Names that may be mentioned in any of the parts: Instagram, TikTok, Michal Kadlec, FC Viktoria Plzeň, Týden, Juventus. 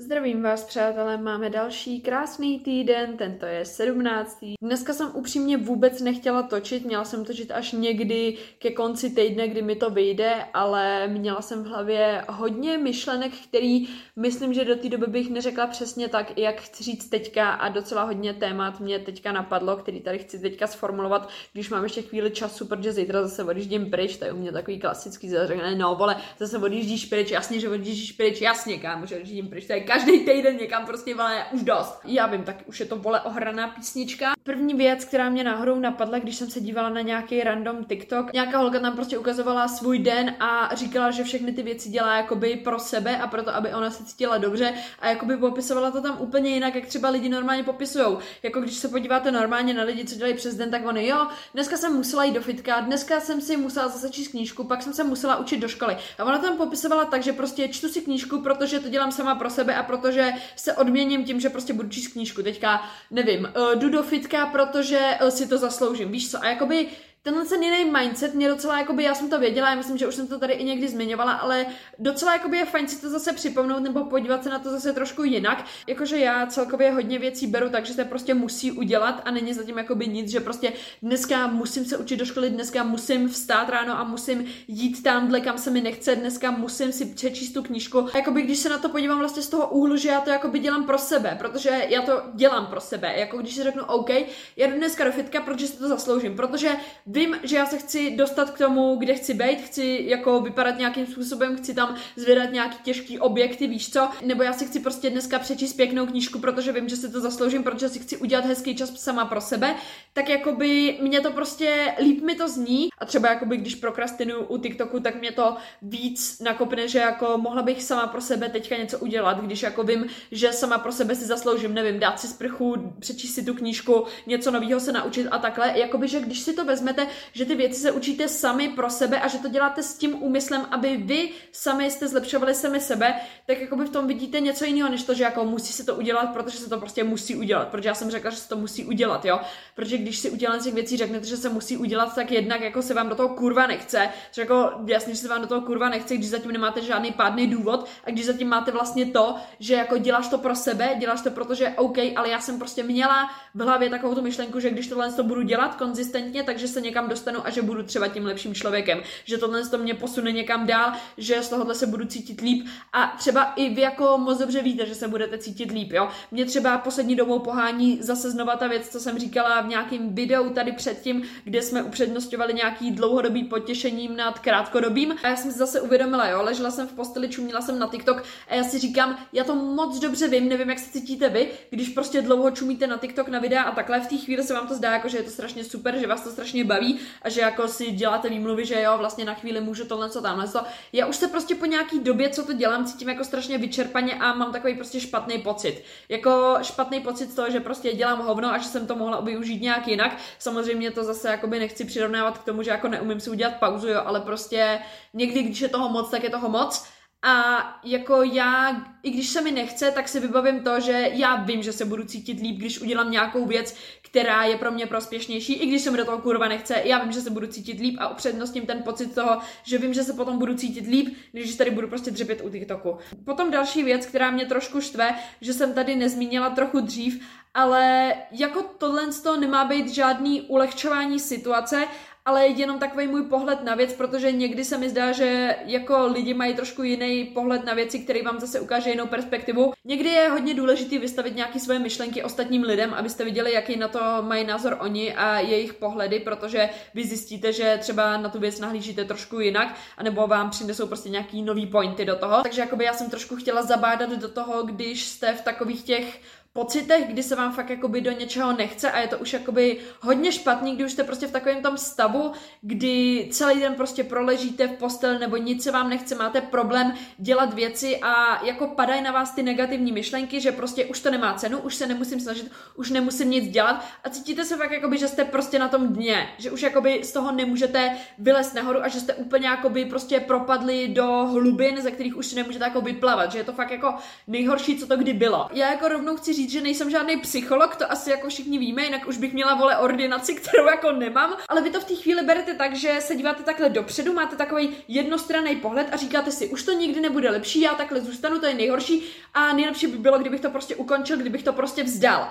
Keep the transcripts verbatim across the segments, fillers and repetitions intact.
Zdravím vás, přátelé, máme další krásný týden, tento je sedmnáctý Dneska jsem upřímně vůbec nechtěla točit, měla jsem točit až někdy ke konci týdne, kdy mi to vyjde, ale měla jsem v hlavě hodně myšlenek, který myslím, že do té doby bych neřekla přesně tak, jak chci říct teďka, a docela hodně témat mě teďka napadlo, který tady chci teďka sformulovat, když mám ještě chvíli času, protože zítra zase odjíždím pryč, to je u mě takový klasický zařekne, no vole, zase odjíždíš pryč, jasně, že odjíždíš pryč, jasně, kámo, že odjíždím pryč, tak každý týden někam prostě, vole, už dost. Já vím, tak už je to, vole, ohraná písnička. První věc, která mě náhodou napadla, když jsem se dívala na nějaký random TikTok, nějaká holka tam prostě ukazovala svůj den a říkala, že všechny ty věci dělá jakoby pro sebe a proto, aby ona se cítila dobře, a jakoby popisovala to tam úplně jinak, jak třeba lidi normálně popisujou. Jako když se podíváte normálně na lidi, co dělají přes den, tak oni, jo, dneska jsem musela jít do fitka, dneska jsem si musela zase číst knížku, pak jsem se musela učit do školy. A ona tam popisovala tak, že prostě čtu si knížku, protože to dělám sama pro sebe a protože se odměním tím, že prostě budu číst knížku. Teďka, nevím, jdu do fitka, protože si to zasloužím, víš co? A jakoby tenhle ten jiný mindset mě docela, jakoby, já jsem to věděla, já myslím, že už jsem to tady i někdy zmiňovala, ale docela jakoby je fajn si to zase připomnout nebo podívat se na to zase trošku jinak. Jakože já celkově hodně věcí beru, takže se prostě musí udělat a není zatím jakoby nic, že prostě dneska musím se učit do školy, dneska musím vstát ráno a musím jít tamhle, kam se mi nechce, dneska musím si přečíst tu knížku. Jakoby když se na to podívám vlastně z toho úhlu, že já to jakoby dělám pro sebe, protože já to dělám pro sebe. Jako když si řeknu OK, já jdu dneska do fitka, protože si to zasloužím, protože vím, že já se chci dostat k tomu, kde chci být, chci jako vypadat nějakým způsobem, chci tam zvedat nějaký těžký objekty, víš co? Nebo já si chci prostě dneska přečíst pěknou knížku, protože vím, že si to zasloužím, protože si chci udělat hezký čas sama pro sebe, tak jakoby mě to prostě, líp mi to zní, a třeba jakoby když prokrastinuju u TikToku, tak mě to víc nakopne, že jako mohla bych sama pro sebe teďka něco udělat, když jako vím, že sama pro sebe si zasloužím, nevím, dát si sprchu, přečíst si tu knížku, něco nového se naučit a takhle, jakoby, že když si to vezme, že ty věci se učíte sami pro sebe a že to děláte s tím úmyslem, aby vy sami jste zlepšovali sami sebe, tak jakoby v tom vidíte něco jiného, než to, že jako musí se to udělat, protože se to prostě musí udělat, protože já jsem řekla, že se to musí udělat, jo, protože když si udělám těch věcí řeknete, že se musí udělat, tak jednak jako se vám do toho kurva nechce, že jako jasně, že se vám do toho kurva nechce, když zatím nemáte žádný pádný důvod a když zatím máte vlastně to, že jako děláš to pro sebe, děláš to, protože OK, ale já jsem prostě měla v hlavě takovou tu myšlenku, že když tohle to budu dělat konzistentně, takže se někam dostanu a že budu třeba tím lepším člověkem, že tohle to mě posune někam dál, že z tohohle se budu cítit líp, a třeba i vy jako moc dobře víte, že se budete cítit líp, jo. Mě třeba poslední dobou pohání zase znova ta věc, co jsem říkala v nějakém videu tady předtím, kde jsme upřednostňovali nějaký dlouhodobý potěšením nad krátkodobým, a já jsem si zase uvědomila, jo, ležela jsem v posteli, čuměla jsem na TikTok a já si říkám, já to moc dobře vím, nevím, jak se cítíte vy, když prostě dlouho čumíte na TikTok, na videa a takhle, v té chvíli se vám to zdá, jako že je to strašně super, že vás to strašně baví a že jako si děláte výmluvy, že jo, vlastně na chvíli můžu tohle, co tamhle, co. Já už se prostě po nějaký době, co to dělám, cítím jako strašně vyčerpaně a mám takový prostě špatný pocit. Jako špatný pocit z toho, že prostě dělám hovno a že jsem to mohla využít nějak jinak. Samozřejmě to zase jakoby nechci přirovnávat k tomu, že jako neumím si udělat pauzu, jo, ale prostě někdy, když je toho moc, tak je toho moc. A jako já, i když se mi nechce, tak si vybavím to, že já vím, že se budu cítit líp, když udělám nějakou věc, která je pro mě prospěšnější, i když se mi do toho kurva nechce, já vím, že se budu cítit líp a upřednostním ten pocit toho, že vím, že se potom budu cítit líp, než tady budu prostě dřepět u TikToku. Potom další věc, která mě trošku štve, že jsem tady nezmínila trochu dřív, ale jako tohle z toho nemá být žádný ulehčování situace, ale jenom takový můj pohled na věc, protože někdy se mi zdá, že jako lidi mají trošku jiný pohled na věci, který vám zase ukáže jinou perspektivu. Někdy je hodně důležité vystavit nějaké svoje myšlenky ostatním lidem, abyste viděli, jaký na to mají názor oni a jejich pohledy, protože vy zjistíte, že třeba na tu věc nahlížíte trošku jinak, anebo vám přinesou prostě nějaký nový pointy do toho. Takže jakoby já jsem trošku chtěla zabádat do toho, když jste v takových těch pocitech, kdy se vám fakt jakoby do něčeho nechce a je to už jakoby hodně špatný, kdy už jste prostě v takovém tom stavu, kdy celý den prostě proležíte v posteli nebo nic se vám nechce, máte problém dělat věci a jako padají na vás ty negativní myšlenky, že prostě už to nemá cenu, už se nemusím snažit, už nemusím nic dělat a cítíte se fakt jakoby, že jste prostě na tom dně, že už jakoby z toho nemůžete vylézt nahoru a že jste úplně jakoby prostě propadli do hlubin, ze kterých už nemůžete jakoby plavat, že je to fakt jako nejhorší, co to kdy bylo. Já jako rovnou chci říct, že nejsem žádný psycholog, to asi jako všichni víme, jinak už bych měla vole ordinaci, kterou jako nemám, ale vy to v té chvíli berete tak, že se díváte takhle dopředu, máte takový jednostranný pohled a říkáte si, už to nikdy nebude lepší, já takhle zůstanu, to je nejhorší a nejlepší by bylo, kdybych to prostě ukončil, kdybych to prostě vzdal.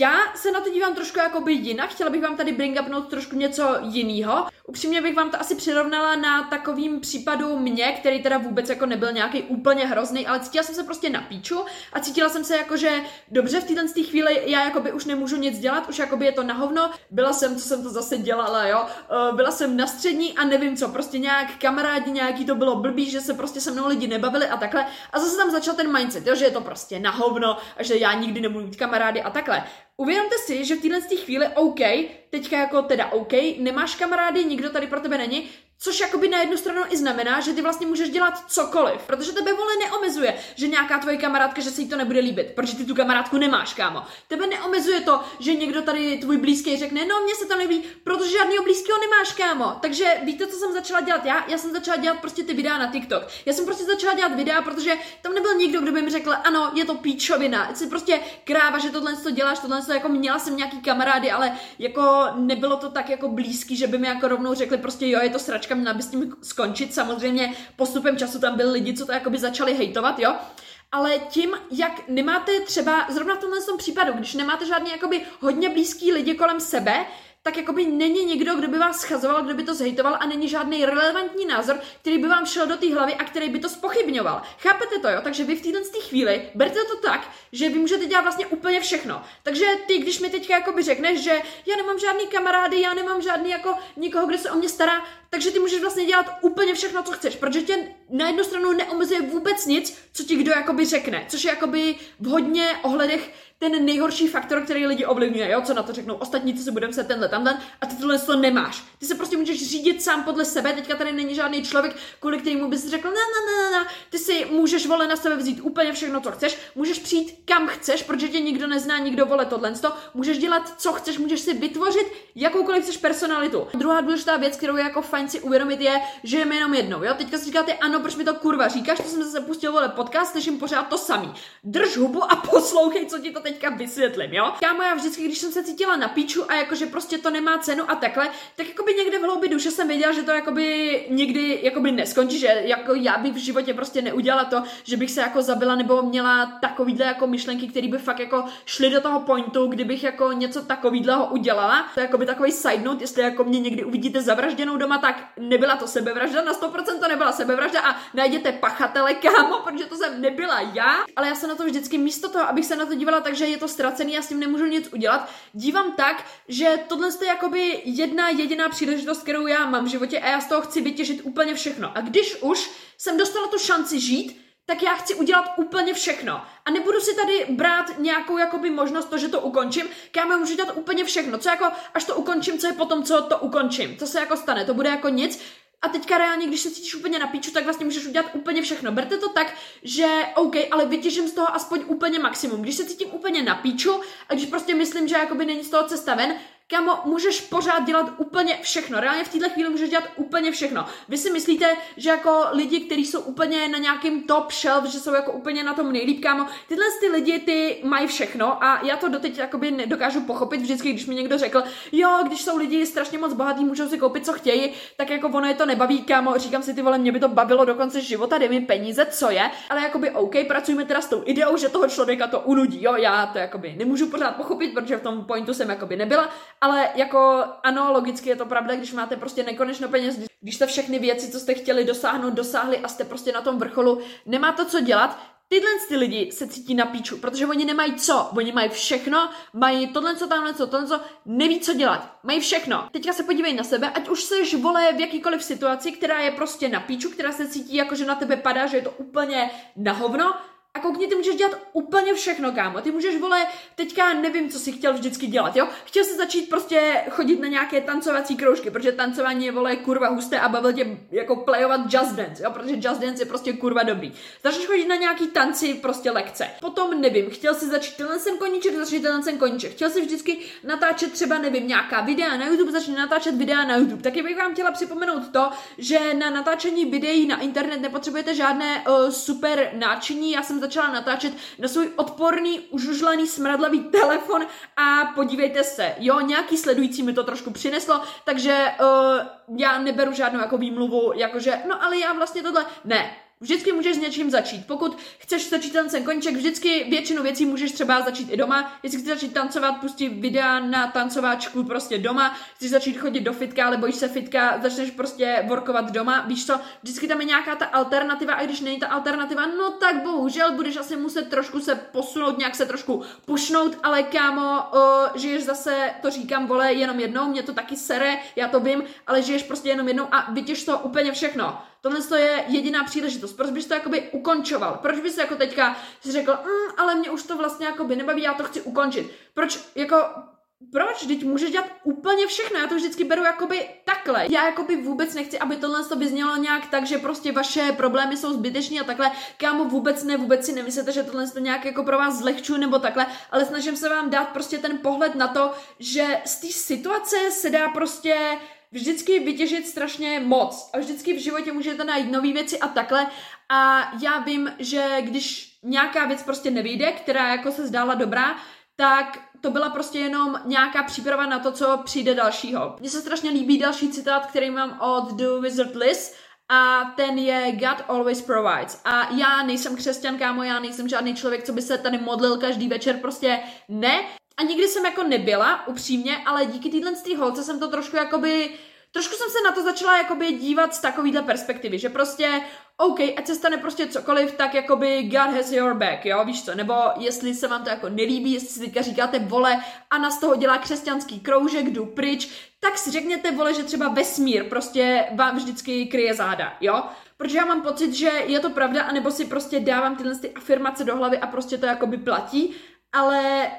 Já se na to dívám trošku jakoby jinak, chtěla bych vám tady bring upnout trošku něco jinýho. Upřímně bych vám to asi přirovnala na takovým případu mě, který teda vůbec jako nebyl nějaký úplně hrozný, ale cítila jsem se prostě na píču a cítila jsem se jako, že dobře, v této chvíli já jakoby už nemůžu nic dělat, už jakoby je to na hovno, byla jsem, co jsem to zase dělala, jo, byla jsem na střední a nevím co, prostě nějak kamarádi nějaký to bylo blbý, že se prostě se mnou lidi nebavili a takhle. A zase tam začal ten mindset, jo, že je to prostě na hovno a že já nikdy nebudu mít kamarády a takhle. Uvědomte si, že v téhle chvíli OK, teďka jako teda OK, nemáš kamarády, nikdo tady pro tebe není, což jakoby na jednu stranu i znamená, že ty vlastně můžeš dělat cokoliv, protože tebe vole neomezuje, že nějaká tvoje kamarádka, že se jí to nebude líbit, protože ty tu kamarádku nemáš, kámo. Tebe neomezuje to, že někdo tady tvůj blízký řekne, no mně se to nelíbí, protože žádného blízkého nemáš, kámo. Takže víte, co jsem začala dělat já? Já jsem začala dělat prostě ty videa na TikTok. Já jsem prostě začala dělat videa, protože tam nebyl nikdo, kdo by mi řekl, ano, je to píčovina, jsi prostě kráva, že tohle to děláš, tohle to jako měla jsem nějaký kamarády, ale jako nebylo to tak jako blízký, že by mi jako rovnou řekli prostě jo, je to sračka, měla by s tím skončit, samozřejmě postupem času tam byli lidi, co to jakoby začali hejtovat, jo, ale tím, jak nemáte třeba, zrovna v tomhle tom případu, když nemáte žádný jakoby hodně blízký lidi kolem sebe, tak jakoby není nikdo, kdo by vás schazoval, kdo by to zhejtoval a není žádný relevantní názor, který by vám šel do té hlavy a který by to zpochybňoval. Chápete to, jo? Takže vy v této chvíli berte to tak, že vy můžete dělat vlastně úplně všechno. Takže ty, když mi teďka jakoby řekneš, že já nemám žádný kamarády, já nemám žádný jako nikoho, kdo se o mě stará, takže ty můžeš vlastně dělat úplně všechno, co chceš, protože tě na jednu stranu neomezuje vůbec nic, co ti kdo jakoby řekne, což je jakoby v hodně ohledech ten nejhorší faktor, který lidi ovlivňuje, jo, co na to řeknou ostatní, co si budeme se tenhle tamhle, a ty tohle to nemáš. Ty se prostě můžeš řídit sám podle sebe, teďka tady není žádný člověk, kvůli kterému bys řekl, na na na na, na. Ty si můžeš vole na sebe vzít úplně všechno, co chceš, můžeš přijít kam chceš, protože tě nikdo nezná, nikdo vole tohle to, můžeš dělat co chceš, můžeš si vytvořit jakoukoliv chceš personalitu. Druhá důležitá věc, kterou je jako fajn si uvědomit, je, že je jenom jednou, jo. Teďka si říkáte, ano, proč mi to kurva říkáš, to jsem zase pustil vole podcast, slyším pořád to samý. Drž hubu a poslouchej, co ti to teďka vysvětlím, jo? Kámo, já vždycky, když jsem se cítila na píču a jakože prostě to nemá cenu a takhle, tak jakoby někde v hloubi duše jsem věděla, že to jakoby nikdy jakoby neskončí, že jako já bych v životě prostě neudělala to, že bych se jako zabila nebo měla takovýhle jako myšlenky, které by fakt jako šly do toho pointu, kdybych jako něco takovýhleho udělala. To je jakoby takový side note, jestli jako mě někdy uvidíte zavražděnou doma, tak nebyla to sebevražda, na sto procent to nebyla sebevražda a najděte pachatele, kámo, protože to jsem nebyla já, ale já se na to vždycky místo toho, abych se na to dívala tak, že je to ztracený, já s tím nemůžu nic udělat. Dívám tak, že tohle je jakoby jedna jediná příležitost, kterou já mám v životě a já z toho chci vytěžit úplně všechno. A když už jsem dostala tu šanci žít, tak já chci udělat úplně všechno. A nebudu si tady brát nějakou jakoby možnost to, že to ukončím. Kámo, můžu dělat úplně všechno. Co jako, až to ukončím, co je potom, co to ukončím. Co se jako stane, to bude jako nic. A teďka reálně, když se cítíš úplně na píču, tak vlastně můžeš udělat úplně všechno. Berte to tak, že OK, ale vytěžím z toho aspoň úplně maximum. Když se cítím úplně na píču a když prostě myslím, že jakoby není z toho cesta ven, kámo, můžeš pořád dělat úplně všechno. Reálně v této chvíli můžeš dělat úplně všechno. Vy si myslíte, že jako lidi, kteří jsou úplně na nějakém top shelf, že jsou jako úplně na tom nejlíp, kámo, tyhle ty lidi, ty mají všechno a já to doteď jakoby nedokážu pochopit vždycky, když mi někdo řekl, jo, když jsou lidi strašně moc bohatí, můžou si koupit, co chtějí, tak jako ono je to nebaví, kámo, říkám si, ty vole, mě by to bavilo do konce života, dej mi peníze, co je, ale jakoby OK, pracujeme teda s tou ideou, že toho člověka to unudí, jo, já to jakoby nemůžu pořád pochopit, protože v tom pointu jsem jakoby nebyla. Ale jako ano, logicky je to pravda, když máte prostě nekonečno peněz, když jste všechny věci, co jste chtěli dosáhnout, dosáhli a jste prostě na tom vrcholu, nemá to co dělat, tyhle ty lidi se cítí na píču, protože oni nemají co, oni mají všechno, mají tohle co, tamhle co, tohle co, neví co dělat, mají všechno. Teďka se podívej na sebe, ať už seš vole v jakýkoliv situaci, která je prostě na píču, která se cítí jako, že na tebe padá, že je to úplně na hovno, a koukni, ty můžeš dělat úplně všechno, kámo. Ty můžeš, vole, teďka nevím, co jsi chtěl vždycky dělat, jo? Chtěl jsi začít prostě chodit na nějaké tancovací kroužky, protože tancování je, vole, kurva husté a bavil tě jako playovat Just Dance, jo? Protože Just Dance je prostě kurva dobrý. Začneš chodit na nějaký tanci, prostě lekce. Potom, nevím, chtěl jsi začít tenhle sem koníček, začít tenhle sem koníček. Chtěl jsi vždycky natáčet třeba, nevím, nějaká videa na YouTube, začni natáčet videa na YouTube. Taky bych vám chtěla připomenout to, že na natáčení videí na internet nepotřebujete žádné uh, super náčiní. Já jsem jsem začala natáčet na svůj odporný, užužlaný, smradlavý telefon a podívejte se, jo, nějaký sledující mi to trošku přineslo, takže uh, já neberu žádnou jako výmluvu, jakože, no ale já vlastně tohle, ne. Vždycky můžeš s něčím začít. Pokud chceš začít tancem koníček, vždycky většinu věcí můžeš třeba začít i doma. Jestli chceš začít tancovat, pusti videa na tancováčku prostě doma. Chceš začít chodit do fitka, ale bojíš se fitka, začneš prostě workovat doma. Víš co, vždycky tam je nějaká ta alternativa a když není ta alternativa, no tak bohužel budeš asi muset trošku se posunout, nějak se trošku pušnout, ale kámo, o, žiješ zase, to říkám, vole, jenom jednou, mě to taky sere, já to vím, ale žiješ prostě jenom jednou a vytěž to úplně všechno. Tohle to je jediná příležitost. Proč bys to jakoby ukončoval? Proč bys jako teďka si řekl, mm, ale mě už to vlastně jakoby nebaví, já to chci ukončit. Proč jako... Proč? Teď můžeš dělat úplně všechno, já to vždycky beru jakoby takhle. Já jakoby vůbec nechci, aby tohle to by znělo nějak tak, že prostě vaše problémy jsou zbytečné a takhle. Kámo, vůbec ne, vůbec si nemyslete, že tohle to nějak jako pro vás zlehčuju nebo takhle, ale snažím se vám dát prostě ten pohled na to, že z té situace se dá prostě... vždycky vytěžit strašně moc a vždycky v životě můžete najít nové věci a takhle a já vím, že když nějaká věc prostě nevyjde, která jako se zdála dobrá, tak to byla prostě jenom nějaká příprava na to, co přijde dalšího. Mně se strašně líbí další citát, který mám od The Wizard Liz, a ten je God always provides. A já nejsem křesťan, kámo, já nejsem žádný člověk, co by se tady modlil každý večer, prostě ne. A nikdy jsem jako nebyla, upřímně, ale díky téhle z té holce jsem to trošku jakoby... Trošku jsem se na to začala jakoby dívat z takovýhle perspektivy, že prostě, OK, ať se stane prostě cokoliv, tak jakoby God has your back, jo, víš co, nebo jestli se vám to jako nelíbí, jestli si teďka říkáte, vole, Anna z toho dělá křesťanský kroužek, jdu pryč, tak si řekněte, vole, že třeba vesmír prostě vám vždycky kryje záda, jo, protože já mám pocit, že je to pravda, anebo si prostě dávám tyhle ty afirmace do hlavy a prostě to jakoby platí, ale...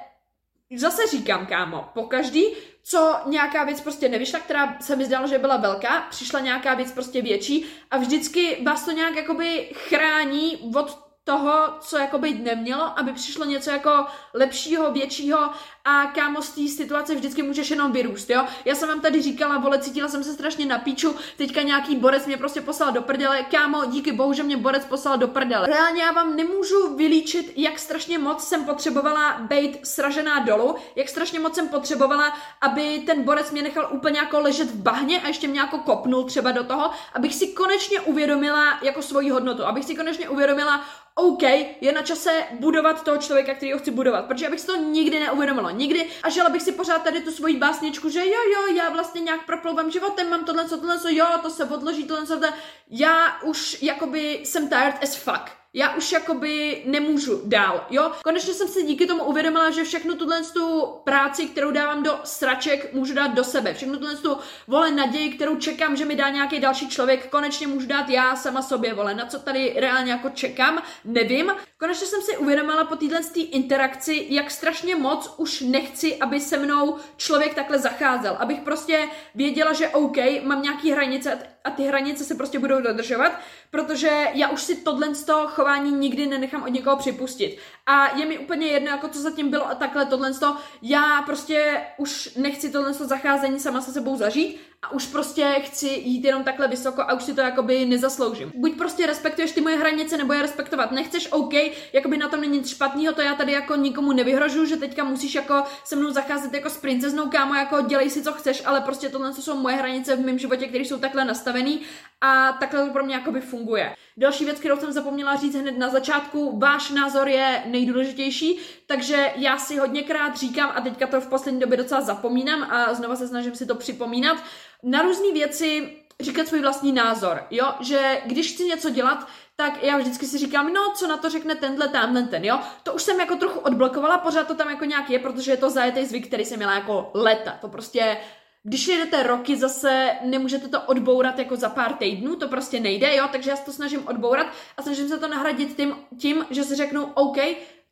Zase říkám, kámo, po každý, co nějaká věc prostě nevyšla, která se mi zdála, že byla velká, přišla nějaká věc prostě větší a vždycky vás to nějak jakoby chrání od toho, co jakoby nemělo, aby přišlo něco jako lepšího, většího a kámo, z té situace vždycky můžeš jenom vyrůst, jo? Já jsem vám tady říkala, vole, cítila jsem se strašně na píču, teďka nějaký borec mě prostě poslal do prdele, kámo, díky bohu, že mě borec poslal do prdele. Reálně já vám nemůžu vylíčit, jak strašně moc jsem potřebovala být sražená dolů, jak strašně moc jsem potřebovala, aby ten borec mě nechal úplně jako ležet v bahně a ještě mě jako kopnul třeba do toho, abych si konečně uvědomila jako svoji hodnotu, abych si konečně uvědomila, OK, je na čase budovat toho člověka, kterýho chci budovat, protože abych si to nikdy neuvědomila, nikdy, a žila bych si pořád tady tu svoji básničku, že jo, jo, já vlastně nějak proplouvám životem, mám tohle, co, tohle, co, jo, to se odloží, tohle, co, tohle, já už jakoby jsem tired as fuck. Já už jakoby nemůžu dál, jo? Konečně jsem si díky tomu uvědomila, že všechnu tuhle tu práci, kterou dávám do sraček, můžu dát do sebe. Všechnu tuhle tu, vole, naději, kterou čekám, že mi dá nějaký další člověk, konečně můžu dát já sama sobě, vole. Na co tady reálně jako čekám, nevím. Konečně jsem si uvědomila po téhle interakci, jak strašně moc už nechci, aby se mnou člověk takhle zacházel. Abych prostě věděla, že OK, mám nějaký hranice a ty hranice se prostě budou dodržovat, protože já už si tohle z toho chování nikdy nenechám od někoho připustit. A je mi úplně jedno, jako co zatím bylo a takhle tohle z toho, já prostě už nechci tohle z toho zacházení sama se sebou zažít a už prostě chci jít jenom takhle vysoko a už si to jakoby nezasloužím. Buď prostě respektuješ ty moje hranice, nebo je respektovat nechceš, OK, jakoby na tom není nic špatného, to já tady jako nikomu nevyhrožuju, že teďka musíš jako se mnou zacházet jako s princeznou, kámo, jako dělej si co chceš, ale prostě tohle jsou moje hranice v mém životě, které jsou takhle nastavený a takhle to pro mě jakoby funguje. Další věc, kterou jsem zapomněla říct hned na začátku, váš názor je nejdůležitější, takže já si hodněkrát říkám a teďka to v poslední době docela zapomínám a znova se snažím si to připomínat, na různé věci říkat svůj vlastní názor, jo, že když chci něco dělat, tak já vždycky si říkám, no, co na to řekne tenhle, tamhle ten, jo. To už jsem jako trochu odblokovala, pořád to tam jako nějak je, protože je to zajetý zvyk, který jsem měla jako leta, to prostě... Když jedete roky zase, nemůžete to odbourat jako za pár týdnů, to prostě nejde, jo, takže já se to snažím odbourat a snažím se to nahradit tím, tím, že si řeknu, OK,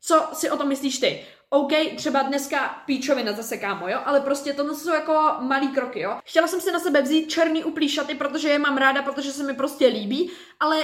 co si o tom myslíš ty? OK, třeba dneska píčovina zase, kámo, jo, ale prostě tohle jsou jako malý kroky, jo. Chtěla jsem si na sebe vzít černý uplý šaty, protože je mám ráda, protože se mi prostě líbí, ale...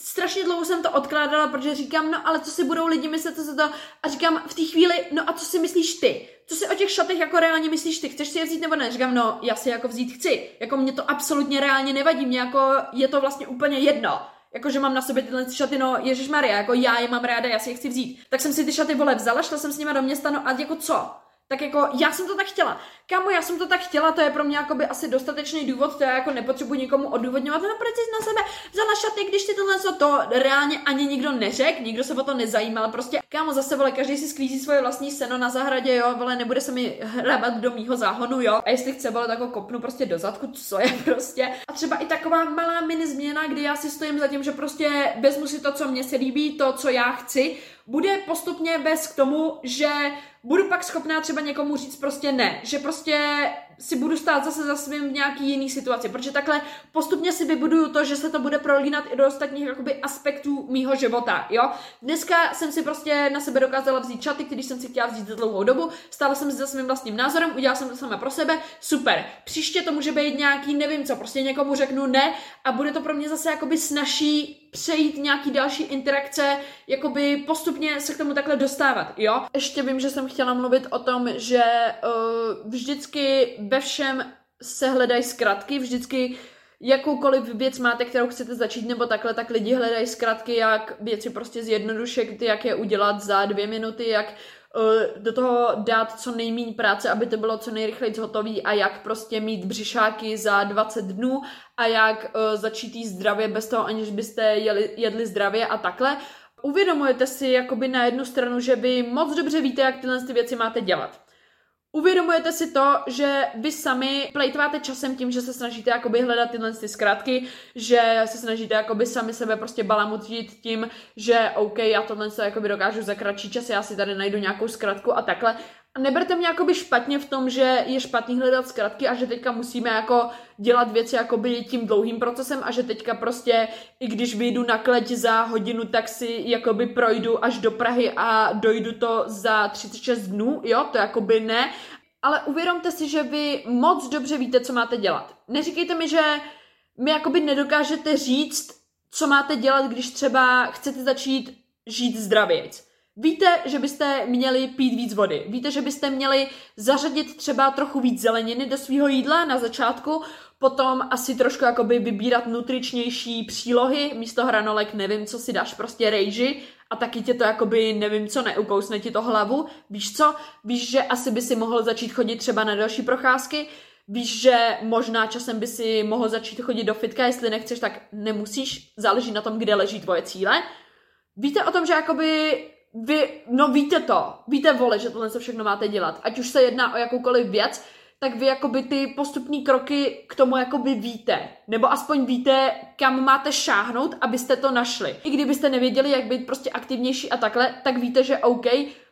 strašně dlouho jsem to odkládala, protože říkám, no ale co si budou lidi myslet, co se to... A říkám v té chvíli, no a co si myslíš ty? Co si o těch šatech jako reálně myslíš ty? Chceš si je vzít nebo ne? Říkám, no já si jako vzít chci. Jako mě to absolutně reálně nevadí, mě jako je to vlastně úplně jedno. jakože mám na sobě tyhle šaty, no ježišmarja, jako já je mám ráda, já si je chci vzít. Tak jsem si ty šaty, vole, vzala, šla jsem s nima do města, no a jako co? Tak jako já jsem to tak chtěla. Kámo, já jsem to tak chtěla, to je pro mě jakoby asi dostatečný důvod, to já jako nepotřebuji nikomu odůvodňovat. No proč jsi na sebe vzala šaty, když ty tohle co to reálně ani nikdo neřekl, nikdo se o to nezajímal. Prostě kámo, zase vole, každý si sklízí svoje vlastní seno na zahradě, jo, vole, nebude se mi hrabat do mýho záhonu, jo. A jestli chce, vole, tak ho kopnu prostě do zadku, co je prostě. A třeba i taková malá mini změna, kdy já si stojím za tím, že prostě vezmu si to, co mně se líbí, to, co já chci, bude postupně vést k tomu, že budu pak schopná třeba někomu říct prostě ne, že prostě si budu stát zase za svým v nějaký jiný situaci, protože takhle postupně si vybuduju to, že se to bude prolínat i do ostatních jakoby aspektů mýho života, jo. Dneska jsem si prostě na sebe dokázala vzít šaty, který jsem si chtěla vzít za dlouhou dobu, stála jsem si za svým vlastním názorem, udělala jsem to sama pro sebe, super. Příště to může být nějaký, nevím co, prostě někomu řeknu ne a bude to pro mě zase jakoby snažší přejít nějaký další interakce, jakoby postupně se k tomu takhle dostávat, jo. Ještě vím, že jsem chtěla mluvit o tom, že uh, vždycky ve všem se hledají zkratky, vždycky jakoukoliv věc máte, kterou chcete začít nebo takhle, tak lidi hledají zkratky, jak věci prostě zjednodušit, jak je udělat za dvě minuty, jak uh, do toho dát co nejméně práce, aby to bylo co nejrychleji zhotový a jak prostě mít břišáky za dvacet dnů a jak uh, začít jíst zdravě bez toho, aniž byste jeli, jedli zdravě a takhle. Uvědomujete si jakoby na jednu stranu, že vy moc dobře víte, jak tyhle ty věci máte dělat. Uvědomujete si to, že vy sami plejtváte časem tím, že se snažíte jakoby hledat tyhle ty zkratky, že se snažíte jakoby sami sebe prostě balamutit tím, že OK, já tohle se jakoby dokážu za kratší čas, já si tady najdu nějakou zkratku a takhle. A neberte mě jakoby špatně v tom, že je špatný hledat zkratky a že teďka musíme jako dělat věci jakoby tím dlouhým procesem a že teďka prostě, i když vyjdu na Kleť za hodinu, tak si jakoby projdu až do Prahy a dojdu to za třicet šest dnů, jo, to jakoby ne. Ale uvědomte si, že vy moc dobře víte, co máte dělat. Neříkejte mi, že mi jakoby nedokážete říct, co máte dělat, když třeba chcete začít žít zdravějc. Víte, že byste měli pít víc vody, víte, že byste měli zařadit třeba trochu víc zeleniny do svého jídla na začátku, potom asi trošku jakoby vybírat nutričnější přílohy, místo hranolek nevím, co si dáš, prostě rejži a taky tě to jakoby nevím co, neukousne ti to hlavu, víš co, víš, že asi by si mohl začít chodit třeba na další procházky, víš, že možná časem by si mohl začít chodit do fitka, jestli nechceš, tak nemusíš, záleží na tom, kde leží tvoje cíle. Víte o tom, že jakoby Vy, no víte to, víte vole, že tohle se všechno máte dělat, ať už se jedná o jakoukoliv věc, tak vy jakoby ty postupní kroky k tomu jakoby víte, nebo aspoň víte, kam máte šáhnout, abyste to našli. I kdybyste nevěděli, jak být prostě aktivnější a takhle, tak víte, že OK,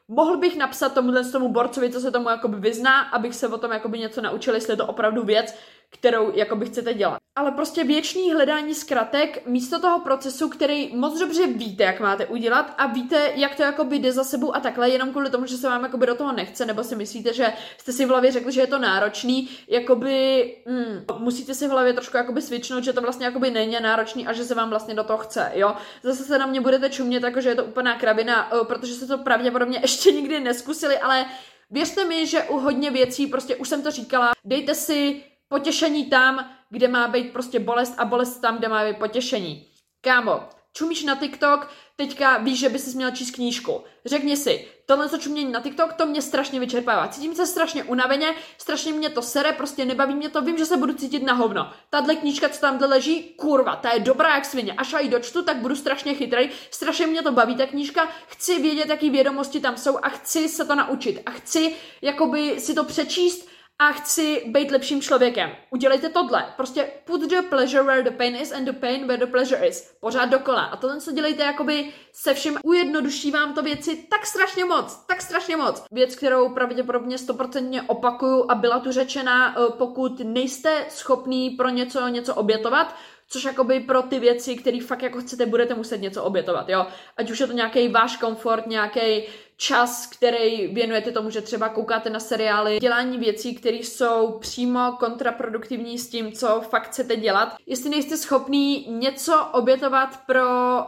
mohl bych napsat tomuhle tomu borcovi, co se tomu jakoby vyzná, abych se o tom jakoby něco naučil, jestli je to opravdu věc, kterou jakoby chcete dělat. Ale prostě věčný hledání zkratek místo toho procesu, který moc dobře víte, jak máte udělat a víte, jak to jakoby jde za sebou a takhle, jenom kvůli tomu, že se vám jakoby do toho nechce, nebo si myslíte, že jste si v hlavě řekli, že je to náročný, jakoby mm, musíte si v hlavě trošku jakoby svičnout, že to vlastně jakoby není náročný a že se vám vlastně do toho chce, jo. Zase se na mě budete čumět, jakože je to úplná kravina, protože jste to pravděpodobně ještě nikdy neskusili, ale věřte mi, že u hodně věcí, prostě už jsem to říkala, dejte si potěšení tam, kde má být prostě bolest a bolest tam, kde má být potěšení. Kámo, čumíš na TikTok, teďka víš, že by si měl číst knížku. Řekni si, tohle co čumění na TikTok, to mě strašně vyčerpává. Cítím se strašně unaveně, strašně mě to sere, prostě nebaví mě to, vím, že se budu cítit na hovno. Tadle knížka, co tamhle leží, kurva, ta je dobrá jak svině. Až já ji dočtu, tak budu strašně chytrej, strašně mě to baví ta knížka, chci vědět, jaký vědomosti tam jsou a chci se to naučit a chci jakoby si to přečíst a chci být lepším člověkem. Udělejte tohle. Prostě put the pleasure where the pain is and the pain where the pleasure is. Pořád dokola. A tohle, co dělejte jakoby se vším, ujednoduší vám to věci tak strašně moc, tak strašně moc. Věc, kterou pravděpodobně stoprocentně opakuju a byla tu řečena, pokud nejste schopní pro něco něco obětovat, což jakoby pro ty věci, které fakt jako chcete, budete muset něco obětovat, jo. Ať už je to nějaký váš komfort, nějaký čas, který věnujete tomu, že třeba koukáte na seriály, dělání věcí, které jsou přímo kontraproduktivní s tím, co fakt chcete dělat. Jestli nejste schopní něco obětovat pro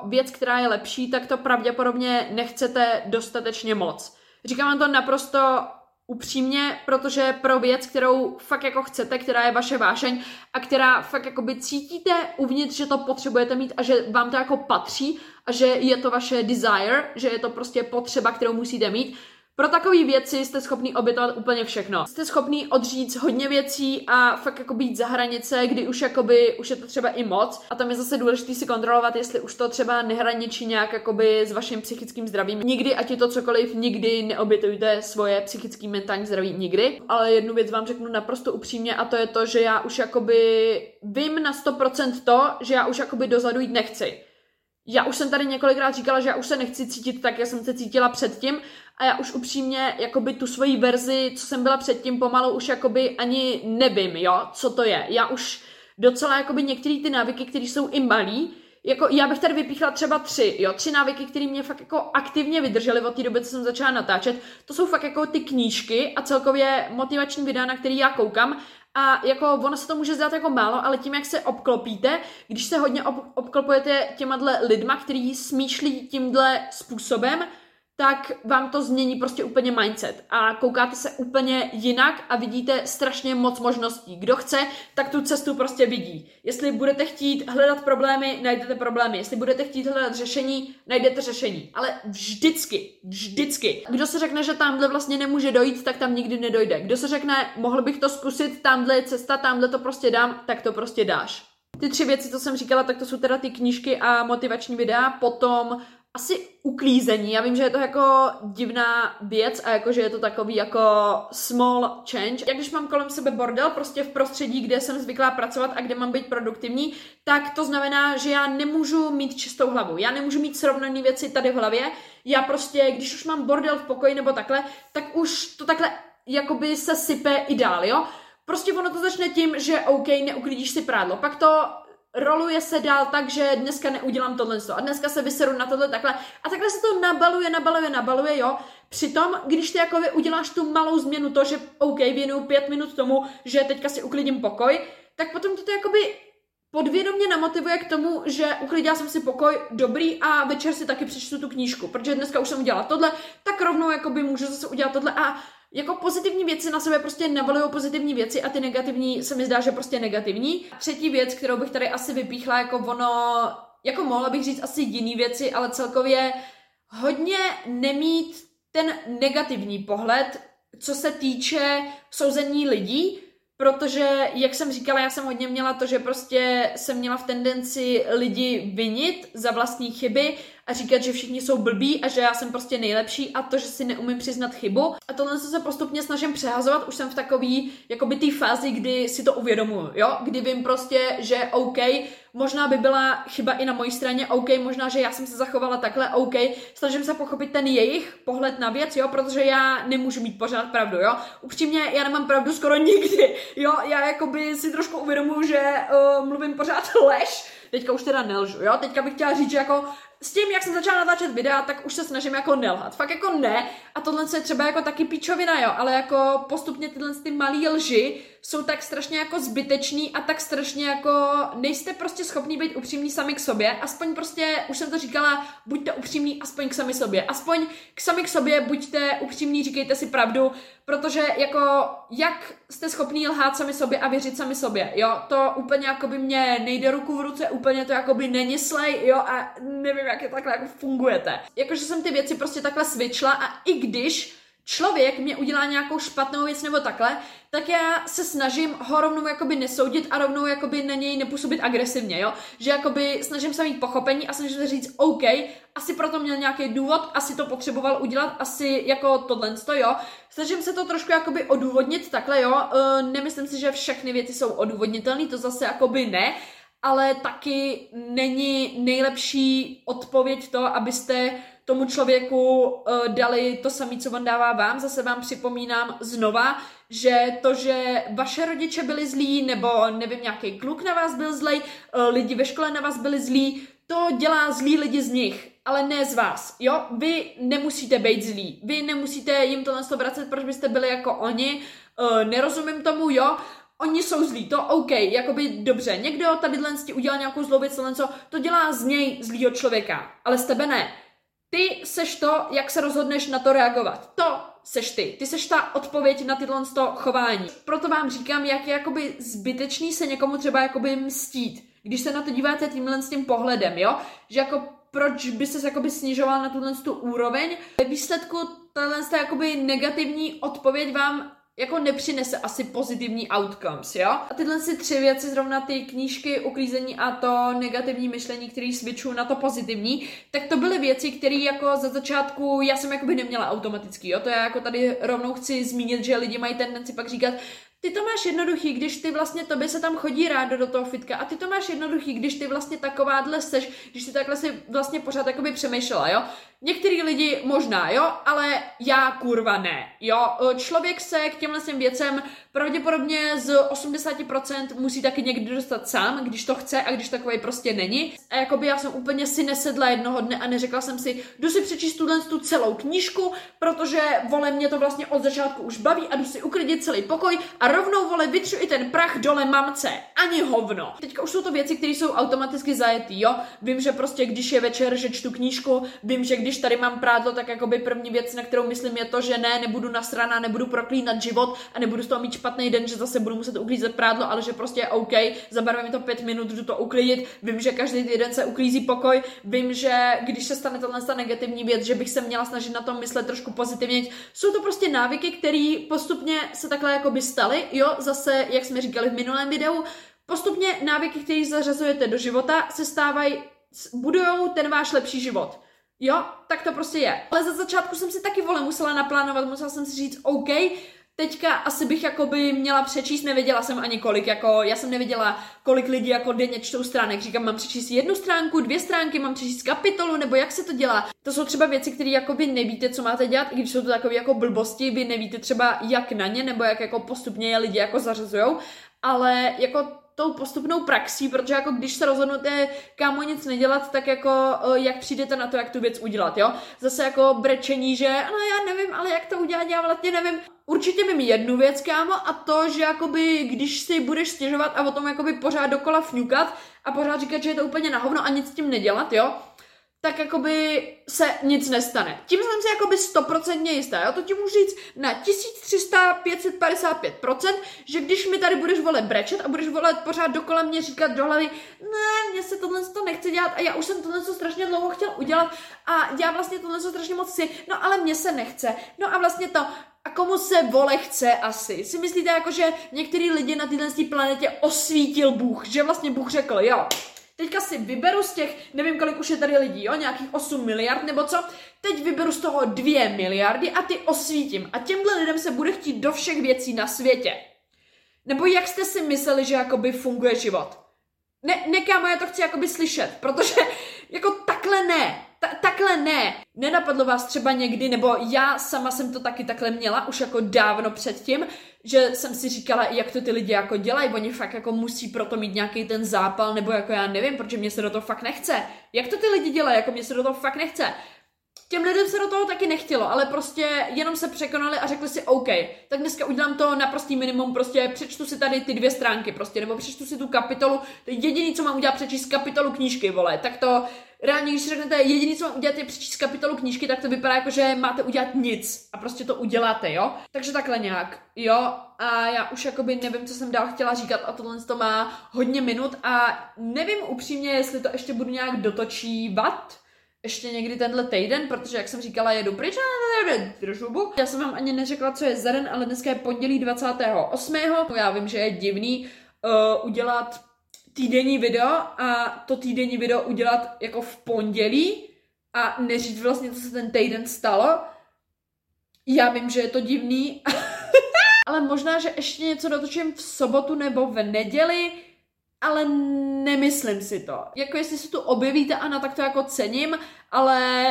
věc, která je lepší, tak to pravděpodobně nechcete dostatečně moc. Říkám vám to naprosto upřímně, protože pro věc, kterou fakt jako chcete, která je vaše vášeň a která fakt jakoby cítíte uvnitř, že to potřebujete mít a že vám to jako patří a že je to vaše desire, že je to prostě potřeba, kterou musíte mít, pro takové věci jste schopný obětovat úplně všechno. Jste schopný odříct hodně věcí a fakt jako být za hranice, kdy už jakoby, už je to třeba i moc. A tam je zase důležité si kontrolovat, jestli už to třeba nehraničí nějak jakoby s vaším psychickým zdravím. Nikdy, ať je to cokoliv, nikdy neobětujte svoje psychické mentální zdraví, nikdy. Ale jednu věc vám řeknu naprosto upřímně a to je to, že já už jakoby vím na sto procent to, že já už jakoby dozadu jít nechci. Já už jsem tady několikrát říkala, že já už se nechci cítit tak, jak jsem se cítila předtím a já už upřímně jakoby tu svoji verzi, co jsem byla předtím, pomalu už jakoby ani nevím, jo, co to je. Já už docela jakoby některé ty návyky, které jsou i malý, jako já bych tady vypíchla třeba tři, jo, tři návyky, které mě fakt jako aktivně vydržely od té doby, co jsem začala natáčet. To jsou fakt jako ty knížky a celkově motivační videa, na který já koukám. A jako ono se to může zdát jako málo, ale tím, jak se obklopíte, když se hodně ob- obklopujete těma lidma, který smýšlí tímhle způsobem, tak vám to změní prostě úplně mindset a koukáte se úplně jinak a vidíte strašně moc možností. Kdo chce, tak tu cestu prostě vidí. Jestli budete chtít hledat problémy, najdete problémy. Jestli budete chtít hledat řešení, najdete řešení. Ale vždycky, vždycky. Kdo se řekne, že tamhle vlastně nemůže dojít, tak tam nikdy nedojde. Kdo se řekne, mohl bych to zkusit, tamhle je cesta, tamhle to prostě dám, tak to prostě dáš. Ty tři věci, co jsem říkala, tak to jsou teda ty knížky a motivační videa, potom asi uklízení. Já vím, že je to jako divná věc a jako, že je to takový jako small change. Jak když mám kolem sebe bordel, prostě v prostředí, kde jsem zvyklá pracovat a kde mám být produktivní, tak to znamená, že já nemůžu mít čistou hlavu. Já nemůžu mít srovnané věci tady v hlavě. Já prostě, když už mám bordel v pokoji nebo takhle, tak už to takhle jakoby se sype i dál, jo? Prostě ono to začne tím, že OK, neuklidíš si prádlo. Pak to roluje se dál tak, že dneska neudělám tohle a dneska se vyseru na tohle takhle a takhle se to nabaluje, nabaluje, nabaluje, jo. Přitom, když ty jako vy uděláš tu malou změnu, to, že OK, věnuju pět minut tomu, že teďka si uklidím pokoj, tak potom to to jakoby podvědomě namotivuje k tomu, že uklidila jsem si pokoj, dobrý, a večer si taky přečtu tu knížku, protože dneska už jsem udělala tohle, tak rovnou jakoby můžu zase udělat tohle a jako pozitivní věci na sebe prostě navalují pozitivní věci a ty negativní se mi zdá, že prostě negativní. Třetí věc, kterou bych tady asi vypíchla, jako ono, jako mohla bych říct asi jiný věci, ale celkově hodně nemít ten negativní pohled, co se týče souzení lidí, protože, jak jsem říkala, já jsem hodně měla to, že prostě jsem měla v tendenci lidi vinit za vlastní chyby a říkat, že všichni jsou blbí a že já jsem prostě nejlepší a to, že si neumím přiznat chybu. A tohle se postupně snažím přehazovat, už jsem v takový, jakoby té fázi, kdy si to uvědomuju, jo? Kdy vím prostě, že OK, možná by byla chyba i na mojí straně, OK, možná, že já jsem se zachovala takhle, OK, snažím se pochopit ten jejich pohled na věc, jo, protože já nemůžu mít pořád pravdu, jo. Upřímně, já nemám pravdu skoro nikdy, jo, já jakoby si trošku uvědomuju, že uh, mluvím pořád lež, teďka už teda nelžu, jo, teďka bych chtěla říct, že jako s tím, jak jsem začala natáčet videa, tak už se snažím jako nelhat. Fakt jako ne. A tohle je třeba jako taky píčovina, jo. Ale jako postupně tyhle ty malý lži jsou tak strašně jako zbytečný a tak strašně jako nejste prostě schopní být upřímní sami k sobě. Aspoň prostě, už jsem to říkala, buďte upřímní aspoň k sami sobě. Aspoň k sami k sobě buďte upřímní, říkejte si pravdu, protože jako jak jste schopní lhát sami sobě a věřit sami sobě, jo. To úplně jako by mě nejde ruku v ruce, úplně to jako by není slej, jo, a nevím, jak je takhle jako fungujete. Jakože jsem ty věci prostě takhle svičla a i když člověk mě udělá nějakou špatnou věc nebo takhle, tak já se snažím ho rovnou jakoby nesoudit a rovnou jakoby na něj nepůsobit agresivně, jo? Že jakoby snažím se mít pochopení a snažím se říct OK, asi proto měl nějaký důvod, asi to potřeboval udělat, asi jako tohle, jo? Snažím se to trošku jakoby odůvodnit takhle, jo? E, nemyslím si, že všechny věci jsou odůvodnitelné, to zase jakoby ne, ale taky není nejlepší odpověď to, abyste tomu člověku uh, dali to samé, co on dává vám. Zase vám připomínám znova, že to, že vaše rodiče byli zlí, nebo nevím, nějaký kluk na vás byl zlej, uh, lidi ve škole na vás byli zlí, to dělá zlí lidi z nich, ale ne z vás, jo? Vy nemusíte být zlí, vy nemusíte jim tohle vracet, proč byste byli jako oni, uh, nerozumím tomu, jo? Oni jsou zlí, to OK, jakoby dobře, někdo tadyhle udělal nějakou zlou věc, to dělá z něj zlýho člověka, ale z tebe ne. Ty seš to, jak se rozhodneš na to reagovat. To seš ty. Ty seš ta odpověď na tyhle to chování. Proto vám říkám, jak je jakoby zbytečný se někomu třeba jakoby mstít. Když se na to díváte tímhle s tím pohledem, jo? Že jako proč by ses jakoby snižoval na tuhle tu úroveň? Ve výsledku tato jakoby negativní odpověď vám jako nepřinese asi pozitivní outcomes, jo? A tyhle si tři věci, zrovna ty knížky, uklízení a to negativní myšlení, který switchuju na to pozitivní, tak to byly věci, které jako za začátku já jsem jakoby neměla automaticky, jo? To já jako tady rovnou chci zmínit, že lidi mají tendenci pak říkat, ty to máš jednoduchý, když ty vlastně tobě se tam chodí rádo do toho fitka a ty to máš jednoduchý, když ty vlastně takováhle seš, když ty takhle si vlastně pořád jakoby přemýšlela, jo. Některý lidi možná, jo, ale já kurva ne, jo. Člověk se k těmhle těm věcem pravděpodobně z osmdesát procent musí taky někdy dostat sám, když to chce a když takovej prostě není. A jakoby já jsem úplně si nesedla jednoho dne a neřekla jsem si, jdu si přečíst tuhle tu celou knížku, protože vole mě to vlastně od začátku už baví a jdu si uklidit celý pokoj a rovnou vole vytřu i ten prach dole mamce, ani hovno. Teďka už jsou to věci, které jsou automaticky zajetý, jo. Vím, že prostě když je večer, že čtu knížku, vím, že když tady mám prádlo, tak jakoby první věc, na kterou myslím, je to, že ne, nebudu nasraná, nebudu proklínat život a nebudu z toho mít špatný den, že zase budu muset uklízet prádlo, ale že prostě je OK, zabarve mi to pět minut, jdu to uklidit. Vím, že každý týden se uklízí pokoj, vím, že když se stane tato negativní věc, že bych se měla snažit na tom myslet trošku pozitivně. Jsou to prostě návyky, které postupně se takhle jakoby staly, jo, zase, jak jsme říkali v minulém videu, postupně návyky, které zařazujete do života, se stávají, budujou ten váš lepší život. Jo, tak to prostě je. Ale za začátku jsem si taky vole musela naplánovat, musela jsem si říct, OK, teďka asi bych jakoby měla přečíst, nevěděla jsem ani kolik, jako já jsem nevěděla, kolik lidí jako denně čtou stránek. Říkám, mám přečíst jednu stránku, dvě stránky, mám přečíst kapitolu, nebo jak se to dělá. To jsou třeba věci, které jako vy nevíte, co máte dělat, i když jsou to takové jako blbosti, vy nevíte třeba jak na ně, nebo jak jako postupně je lidi jako zařazujou, ale jako tou postupnou praxí, protože jako když se rozhodnete kámo nic nedělat, tak jako jak přijdete na to, jak tu věc udělat, jo? Zase jako brečení, že no já nevím, ale jak to udělat, já vlastně nevím. Určitě vím jednu věc, kámo, a to, že jakoby, když si budeš stěžovat a o tom jakoby pořád dokola fňukat a pořád říkat, že je to úplně na hovno a nic s tím nedělat, jo? Tak jakoby se nic nestane. Tím jsem si jakoby stoprocentně jistá, jo? To ti můžu říct na tisíc tři sta pět set padesát pět procent, že když mi tady budeš vole brečet a budeš volet pořád dokola mě říkat do hlavy, ne, mně se tohle to nechce dělat a já už jsem tohle strašně dlouho chtěl udělat a já vlastně tohle strašně moc si, no ale mně se nechce, no a vlastně to... A komu se vole chce asi? Si myslíte jako, že některý lidi na této planetě osvítil Bůh, že vlastně Bůh řekl, jo, teďka si vyberu z těch, nevím kolik už je tady lidí, jo, nějakých osm miliard nebo co, teď vyberu z toho dvě miliardy a ty osvítím a těmhle lidem se bude chtít do všech věcí na světě. Nebo jak jste si mysleli, že jakoby funguje život? Ne, ne kámo, já to chci jakoby slyšet, protože jako takhle ne. Ta, takhle ne. Nenapadlo vás třeba někdy, nebo já sama jsem to taky takhle měla, už jako dávno předtím, že jsem si říkala, jak to ty lidi jako dělají, oni fakt jako musí proto mít nějaký ten zápal, nebo jako já nevím, protože mě se do toho fakt nechce. Jak to ty lidi dělají, jako mě se do toho fakt nechce. Těm lidem se do toho taky nechtělo, ale prostě jenom se překonali a řekli si OK, tak dneska udělám to naprostý minimum, prostě přečtu si tady ty dvě stránky prostě, nebo přečtu si tu kapitolu, to je jediný, co mám udělat, přečíst kapitolu knížky, vole, tak to reálně, když řeknete, jediný, co mám udělat, je přečíst kapitolu knížky, tak to vypadá jako, že máte udělat nic a prostě to uděláte, jo? Takže takhle nějak, jo? A já už jakoby nevím, co jsem dál chtěla říkat a tohle to má hodně minut a nevím upřímně, jestli to ještě budu nějak dotočívat. Ještě někdy tenhle týden, protože jak jsem říkala, jedu pryč do šubu. Já jsem vám ani neřekla, co je za den, ale dneska je pondělí dvacátého osmého Já vím, že je divný uh, udělat týdenní video a to týdenní video udělat jako v pondělí a neříct vlastně, co se ten týden stalo. Já vím, že je to divný, ale možná, že ještě něco dotočím v sobotu nebo v neděli, ale nemyslím si to. Jako jestli se tu objevíte, Ana, tak to jako cením, ale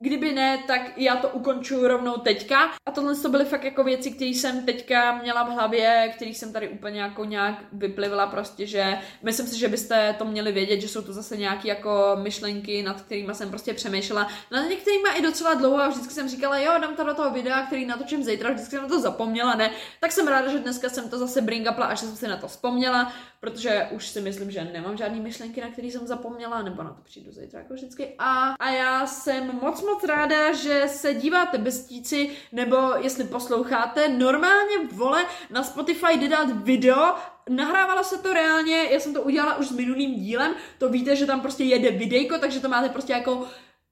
kdyby ne, tak já to ukončuju rovnou teďka. A tohle to byly fakt jako věci, které jsem teďka měla v hlavě, kterých jsem tady úplně jako nějak vyplivila prostě, že myslím si, že byste to měli vědět, že jsou to zase nějaké jako myšlenky, nad kterými jsem prostě přemýšlela. Nad některými i docela dlouho a vždycky jsem říkala, jo, dám to do toho videa, který natočím zítra, vždycky jsem na to zapomněla, ne? Tak jsem ráda, že dneska jsem to zase bringapla a že jsem si na to vzpomněla, protože už si myslím, že nemám žádný myšlenky, na které jsem zapomněla, nebo na to přijdu zítra jako vždycky. A, a já jsem moc moc ráda, že se díváte Bestíci, nebo jestli posloucháte, normálně vole, na Spotify jde dát video, nahrávalo se to reálně, já jsem to udělala už s minulým dílem, to víte, že tam prostě jede videjko, takže to máte prostě jako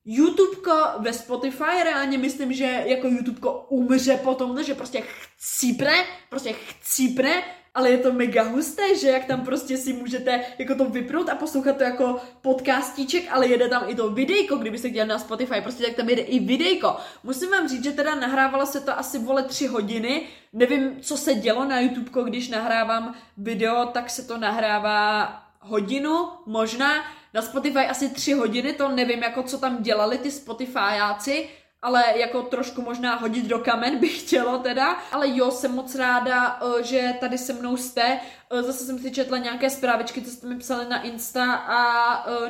YouTubeko ve Spotify, reálně myslím, že jako YouTubeko umře po tomhle, že prostě chcípne, prostě chcípne, ale je to mega husté, že jak tam prostě si můžete jako to vypnout a poslouchat to jako podcastíček, ale jede tam i to videjko, kdyby se dělali na Spotify, prostě tak tam jede i videjko. Musím vám říct, že teda nahrávalo se to asi vole tři hodiny, nevím, co se dělo na YouTubeko, když nahrávám video, tak se to nahrává hodinu, možná, na Spotify asi tři hodiny, to nevím, jako co tam dělali ty Spotifyáci, ale jako trošku možná hodit do kamen bych chtělo teda, ale jo, jsem moc ráda, že tady se mnou jste, zase jsem si četla nějaké zprávičky, co jste mi psali na Insta a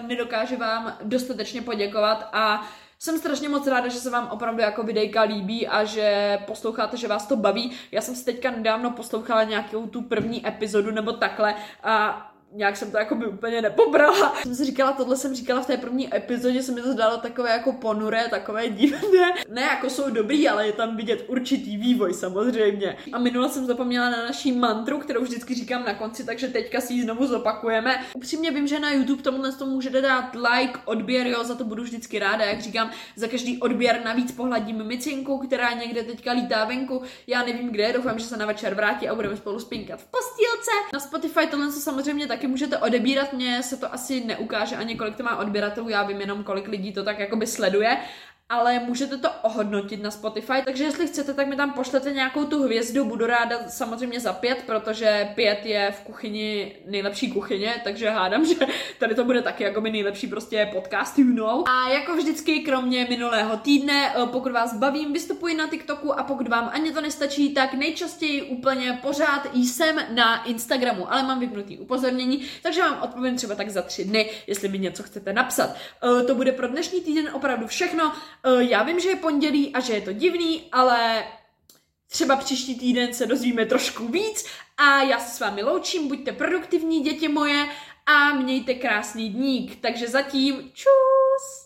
nedokážu vám dostatečně poděkovat a jsem strašně moc ráda, že se vám opravdu jako videjka líbí a že posloucháte, že vás to baví. Já jsem si teďka nedávno poslouchala nějakou tu první epizodu nebo takhle a nějak jsem to jako by úplně nepobrala. Jsem si říkala, tohle jsem říkala v té první epizodě, se mi to zdálo takové jako ponuré, takové divné. Ne, jako jsou dobrý, ale je tam vidět určitý vývoj samozřejmě. A minule jsem zapomněla na naší mantru, kterou vždycky říkám na konci, takže teďka si ji znovu zopakujeme. Upřímně vím, že na YouTube tomuhle tomu můžete dát like, odběr, jo, za to budu vždycky ráda, jak říkám, za každý odběr navíc pohladím micinku, která někde teďka lítá venku. Já nevím kde, doufám, že se na večer vrátí a budeme spolu spinkat v postýlce. Na Spotify tohle samozřejmě tak taky můžete odebírat, mně se to asi neukáže ani kolik to má odběratelů, já vím jenom kolik lidí to tak jakoby sleduje, ale můžete to ohodnotit na Spotify, takže jestli chcete, tak mi tam pošlete nějakou tu hvězdu, budu ráda samozřejmě za pět, protože pět je v kuchyni nejlepší kuchyně, takže hádám, že tady to bude taky jakoby nejlepší prostě podcast, you know. A jako vždycky, kromě minulého týdne, pokud vás bavím, vystupuji na TikToku a pokud vám ani to nestačí, tak nejčastěji úplně pořád jsem na Instagramu, ale mám vypnutý upozornění, takže vám odpovím třeba tak za tři dny, jestli mi něco chcete napsat. To bude pro dnešní týden opravdu všechno. Já vím, že je pondělí a že je to divný, ale třeba příští týden se dozvíme trošku víc a já se s vámi loučím, buďte produktivní, děti moje, a mějte krásný dník. Takže zatím čus!